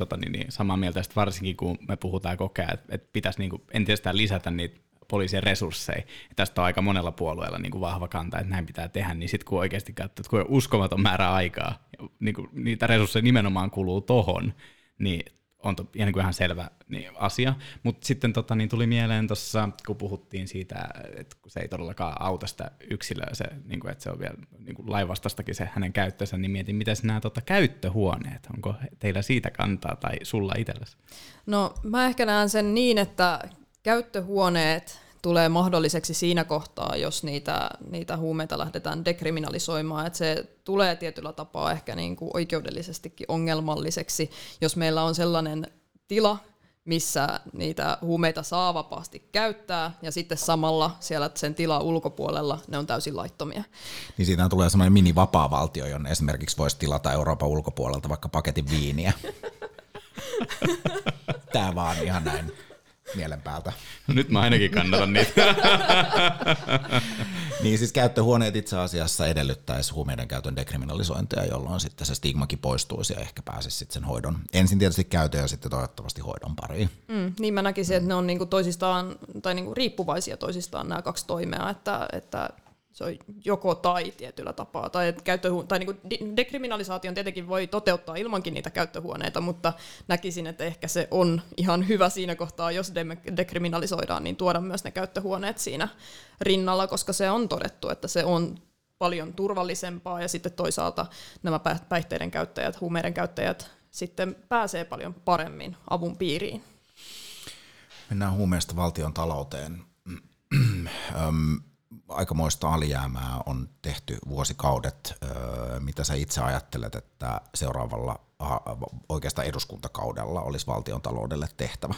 samaa mieltä, että varsinkin kun me puhutaan koko ajan, että pitäisi niinku entisestään lisätä niitä poliisien resursseja. Ja tästä on aika monella puolueella niin kuin vahva kanta, että näin pitää tehdä, niin sitten kun oikeasti katsoo, että kun on uskomaton määrä aikaa, niin kuin niitä resursseja nimenomaan kuluu tohon, niin on niin kuin ihan selvä asia. Mutta sitten tuli mieleen tuossa, kun puhuttiin siitä, että se ei todellakaan auta sitä yksilöä, se, niin kuin, että se on vielä niin kuin lainvastaistakin se hänen käyttönsä, niin mietin, miten nämä käyttöhuoneet, onko teillä siitä kantaa tai sulla itsellesi? No mä ehkä näen sen niin, että käyttöhuoneet tulee mahdolliseksi siinä kohtaa, jos niitä huumeita lähdetään dekriminalisoimaan. Että se tulee tietyllä tapaa ehkä niin kuin oikeudellisestikin ongelmalliseksi, jos meillä on sellainen tila, missä niitä huumeita saa vapaasti käyttää, ja sitten samalla siellä sen tilan ulkopuolella ne on täysin laittomia. Niin siitä tulee sellainen minivapaa valtio, jonne esimerkiksi voisi tilata Euroopan ulkopuolelta vaikka paketin viiniä. Tää vaan ihan näin. Mielen päältä. Nyt mä ainakin kannatan niitä. Niin siis käyttöhuoneet itse asiassa edellyttäisi huumeiden käytön dekriminalisointia, jolloin sitten se stigmakin poistuisi ja ehkä pääsisi sitten sen hoidon. Ensin tietysti käytön ja sitten toivottavasti hoidon pariin. Niin mä näkisin, että ne on niinku toisistaan, tai niinku riippuvaisia toisistaan nämä kaksi toimea, että se on joko tai tietyllä tapaa. Tai niin dekriminalisaation tietenkin voi toteuttaa ilmankin niitä käyttöhuoneita, mutta näkisin, että ehkä se on ihan hyvä siinä kohtaa, jos dekriminalisoidaan, niin tuoda myös ne käyttöhuoneet siinä rinnalla, koska se on todettu, että se on paljon turvallisempaa, ja sitten toisaalta nämä päihteiden käyttäjät, huumeiden käyttäjät sitten pääsee paljon paremmin avun piiriin. Mennään huumeista valtion talouteen. Aikamoista alijäämää on tehty vuosikaudet. Mitä sä itse ajattelet, että seuraavalla oikeastaan eduskuntakaudella olisi valtiontaloudelle tehtävä?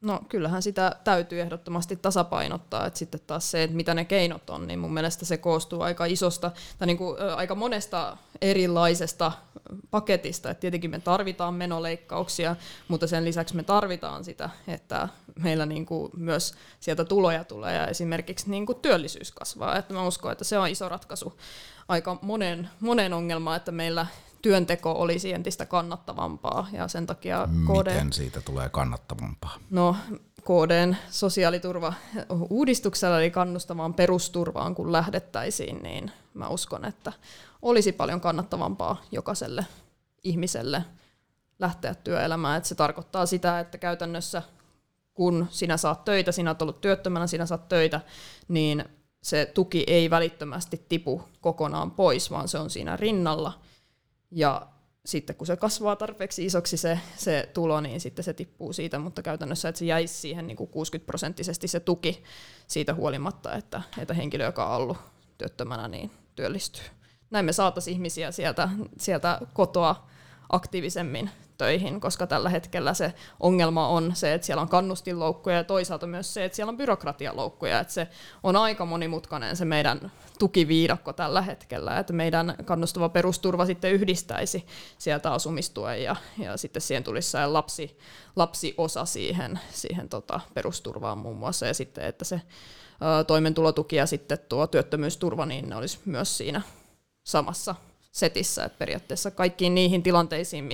No kyllähän sitä täytyy ehdottomasti tasapainottaa, että sitten taas se, että mitä ne keinot on, niin mun mielestä se koostuu aika isosta tai niin kuin aika monesta erilaisesta paketista, että tietenkin me tarvitaan menoleikkauksia, mutta sen lisäksi me tarvitaan sitä, että meillä niin kuin myös sieltä tuloja tulee ja esimerkiksi niin kuin työllisyys kasvaa, että mä uskon, että se on iso ratkaisu aika monen ongelmaan, että meillä työnteko olisi entistä kannattavampaa ja sen takia KD... Miten siitä tulee kannattavampaa? No KD:n sosiaaliturva-uudistuksella eli kannustavaan perusturvaan kun lähdettäisiin, niin mä uskon, että olisi paljon kannattavampaa jokaiselle ihmiselle lähteä työelämään. Että se tarkoittaa sitä, että käytännössä kun sinä saat töitä, sinä olet ollut työttömänä, sinä saat töitä, niin se tuki ei välittömästi tipu kokonaan pois, vaan se on siinä rinnalla. Ja sitten kun se kasvaa tarpeeksi isoksi se tulo, niin sitten se tippuu siitä, mutta käytännössä että se jäisi siihen niin kuin 60% se tuki siitä huolimatta, että henkilö, joka on ollut työttömänä, niin työllistyy. Näin me saataisiin ihmisiä sieltä kotoa aktiivisemmin töihin, koska tällä hetkellä se ongelma on se, että siellä on kannustinloukkuja ja toisaalta myös se, että siellä on byrokratialoukkuja. Että se on aika monimutkainen se meidän tukiviidakko tällä hetkellä, että meidän kannustava perusturva sitten yhdistäisi sieltä asumistuen ja sitten siihen tulisi lapsiosa siihen perusturvaan muun muassa ja sitten, että se toimeentulotuki ja sitten tuo työttömyysturva, niin ne olisi myös siinä samassa setissä, että periaatteessa kaikkiin niihin tilanteisiin,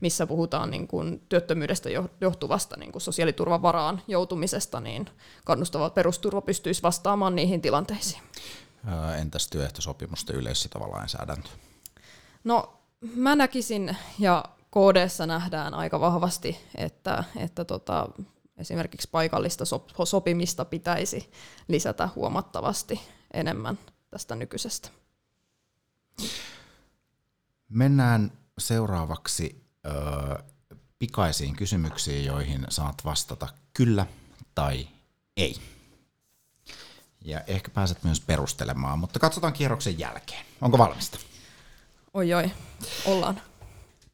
missä puhutaan niin kuin työttömyydestä johtuvasta niin kuin sosiaaliturvan varaan joutumisesta, niin kannustava perusturva pystyisi vastaamaan niihin tilanteisiin. Entäs työehtosopimusten yleissitova lainsäädäntö? No mä näkisin, ja KD:ssä nähdään aika vahvasti, että esimerkiksi paikallista sopimista pitäisi lisätä huomattavasti enemmän tästä nykyisestä. Mennään seuraavaksi pikaisiin kysymyksiin, joihin saat vastata kyllä tai ei. Ja ehkä pääset myös perustelemaan, mutta katsotaan kierroksen jälkeen. Onko valmista? Oi, ollaan.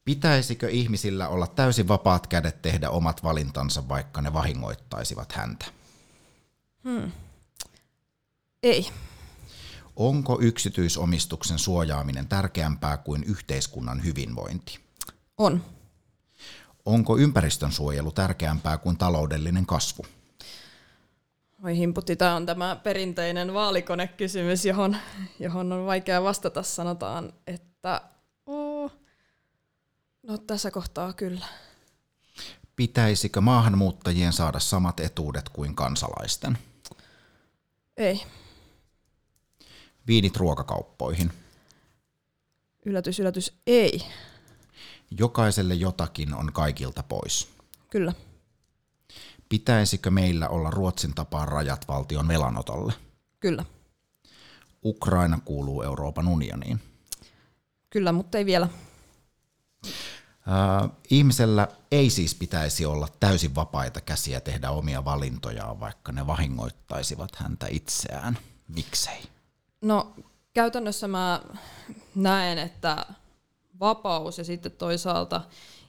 Pitäisikö ihmisillä olla täysin vapaat kädet tehdä omat valintansa, vaikka ne vahingoittaisivat häntä? Ei. Onko yksityisomistuksen suojaaminen tärkeämpää kuin yhteiskunnan hyvinvointi? On. Onko ympäristönsuojelu tärkeämpää kuin taloudellinen kasvu? Oi himputti, tämä on tämä perinteinen vaalikonekysymys, johon on vaikea vastata. Sanotaan, että no tässä kohtaa kyllä. Pitäisikö maahanmuuttajien saada samat etuudet kuin kansalaisten? Ei. Viinit ruokakauppoihin. Yllätys, yllätys, ei. Jokaiselle jotakin on kaikilta pois. Kyllä. Pitäisikö meillä olla Ruotsin tapaan rajat valtion velanotolle? Kyllä. Ukraina kuuluu Euroopan unioniin. Kyllä, mutta ei vielä. Ihmisellä ei siis pitäisi olla täysin vapaita käsiä tehdä omia valintojaan, vaikka ne vahingoittaisivat häntä itseään. Miksei? No käytännössä mä näen, että vapaus ja sitten toisaalta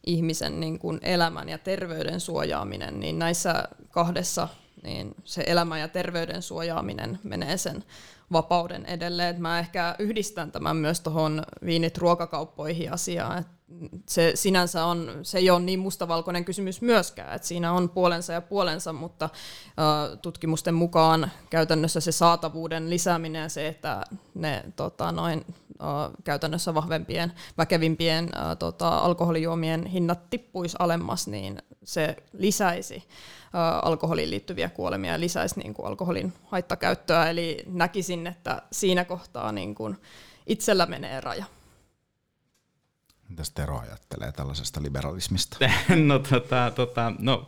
ihmisen niin kuin elämän ja terveyden suojaaminen, niin näissä kahdessa niin se elämän ja terveyden suojaaminen menee sen vapauden edelleen. Et mä ehkä yhdistän tämän myös tuohon viinit ruokakauppoihin asiaan. Et se sinänsä ei ole niin mustavalkoinen kysymys myöskään, että siinä on puolensa ja puolensa, mutta tutkimusten mukaan käytännössä se saatavuuden lisääminen ja se, että ne käytännössä vahvempien, väkevimpien alkoholijuomien hinnat tippuisi alemmas, niin se lisäisi alkoholiin liittyviä kuolemia ja lisäisi niin kuin alkoholin haittakäyttöä. Eli näkisin, että siinä kohtaa niin kuin itsellä menee raja. Mitäs Tero ajattelee tällaisesta liberalismista? No,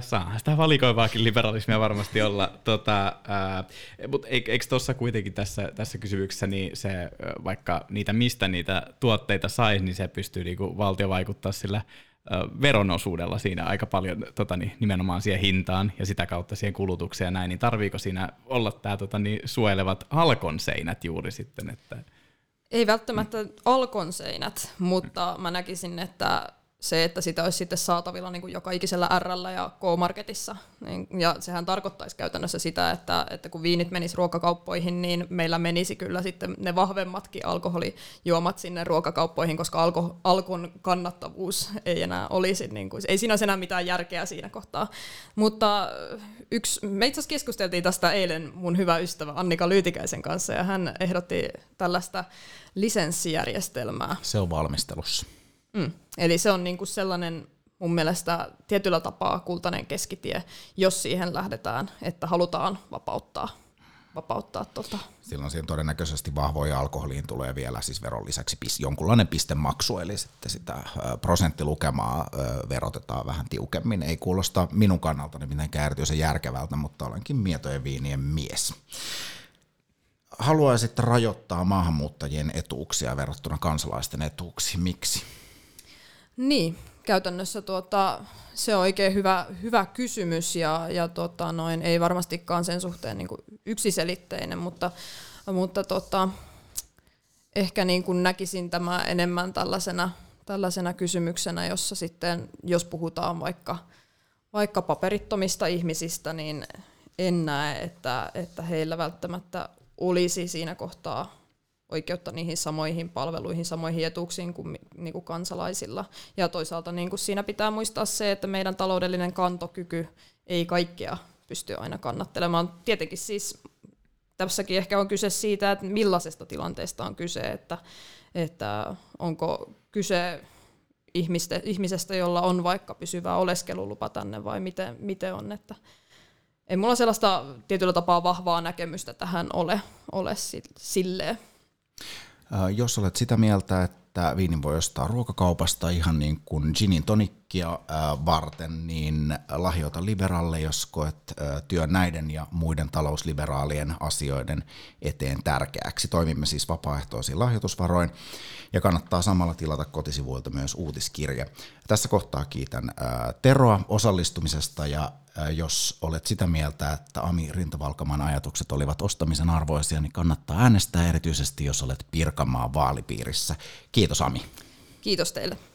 saahan sitä valikoivaakin liberalismia varmasti olla, mutta eikö tuossa kuitenkin tässä kysymyksessä, niin se, vaikka niitä tuotteita saisi, niin se pystyy niinku valtio vaikuttaa sillä veronosuudella siinä aika paljon nimenomaan siihen hintaan ja sitä kautta siihen kulutukseen ja näin, niin tarviiko siinä olla tämä suojelevat Alkon seinät juuri sitten, että... Ei välttämättä Alkon seinät, mutta mä näkisin, että se, että sitä olisi sitten saatavilla niin kuin joka ikisellä R:llä ja K-marketissa, niin, ja sehän tarkoittaisi käytännössä sitä, että kun viinit menisi ruokakauppoihin, niin meillä menisi kyllä sitten ne vahvemmatkin alkoholijuomat sinne ruokakauppoihin, koska Alkon kannattavuus ei enää olisi, niin kuin, ei siinä olisi enää mitään järkeä siinä kohtaa. Mutta me itse asiassa keskusteltiin tästä eilen mun hyvä ystävä Annika Lyytikäisen kanssa, ja hän ehdotti tällaista lisenssijärjestelmää. Se on valmistelussa. Eli se on niinku sellainen mun mielestä tietyllä tapaa kultainen keskitie, jos siihen lähdetään, että halutaan vapauttaa. Silloin siihen todennäköisesti vahvoihin alkoholiin tulee vielä siis veron lisäksi jonkunlainen pistemaksu, eli sitten sitä prosenttilukemaa verotetaan vähän tiukemmin. Ei kuulosta minun kannaltani mitenkään erityisen järkevältä, mutta olenkin mietojen viinien mies. haluaisit rajoittaa maahanmuuttajien etuuksia verrattuna kansalaisten etuuksiin. Miksi? Niin, käytännössä se on oikein hyvä kysymys ja ei varmastikaan sen suhteen niin kuin yksiselitteinen, mutta ehkä niin kuin näkisin tämä enemmän tällaisena kysymyksenä, jossa sitten, jos puhutaan vaikka paperittomista ihmisistä, niin en näe, että heillä välttämättä olisi siinä kohtaa oikeutta niihin samoihin palveluihin, samoihin etuuksiin kuin niinku kansalaisilla. Ja toisaalta niinku siinä pitää muistaa se, että meidän taloudellinen kantokyky ei kaikkea pysty aina kannattelemaan. Tietenkin siis tässäkin ehkä on kyse siitä, että millaisesta tilanteesta on kyse, että onko kyse ihmisestä, jolla on vaikka pysyvä oleskelulupa tänne vai miten on, että ei mulla sellaista tietyllä tapaa vahvaa näkemystä tähän ole silleen. Jos olet sitä mieltä, että viinin voi ostaa ruokakaupasta ihan niin kuin ginin tonikkia varten, niin lahjoita Liberalle, jos koet työn näiden ja muiden talousliberaalien asioiden eteen tärkeäksi. Toimimme siis vapaaehtoisiin lahjoitusvaroin ja kannattaa samalla tilata kotisivuilta myös uutiskirja. Tässä kohtaa kiitän Teroa osallistumisesta ja jos olet sitä mieltä, että Ami Rinta-Valkaman ajatukset olivat ostamisen arvoisia, niin kannattaa äänestää erityisesti, jos olet Pirkanmaan vaalipiirissä. Kiitos Ami. Kiitos teille.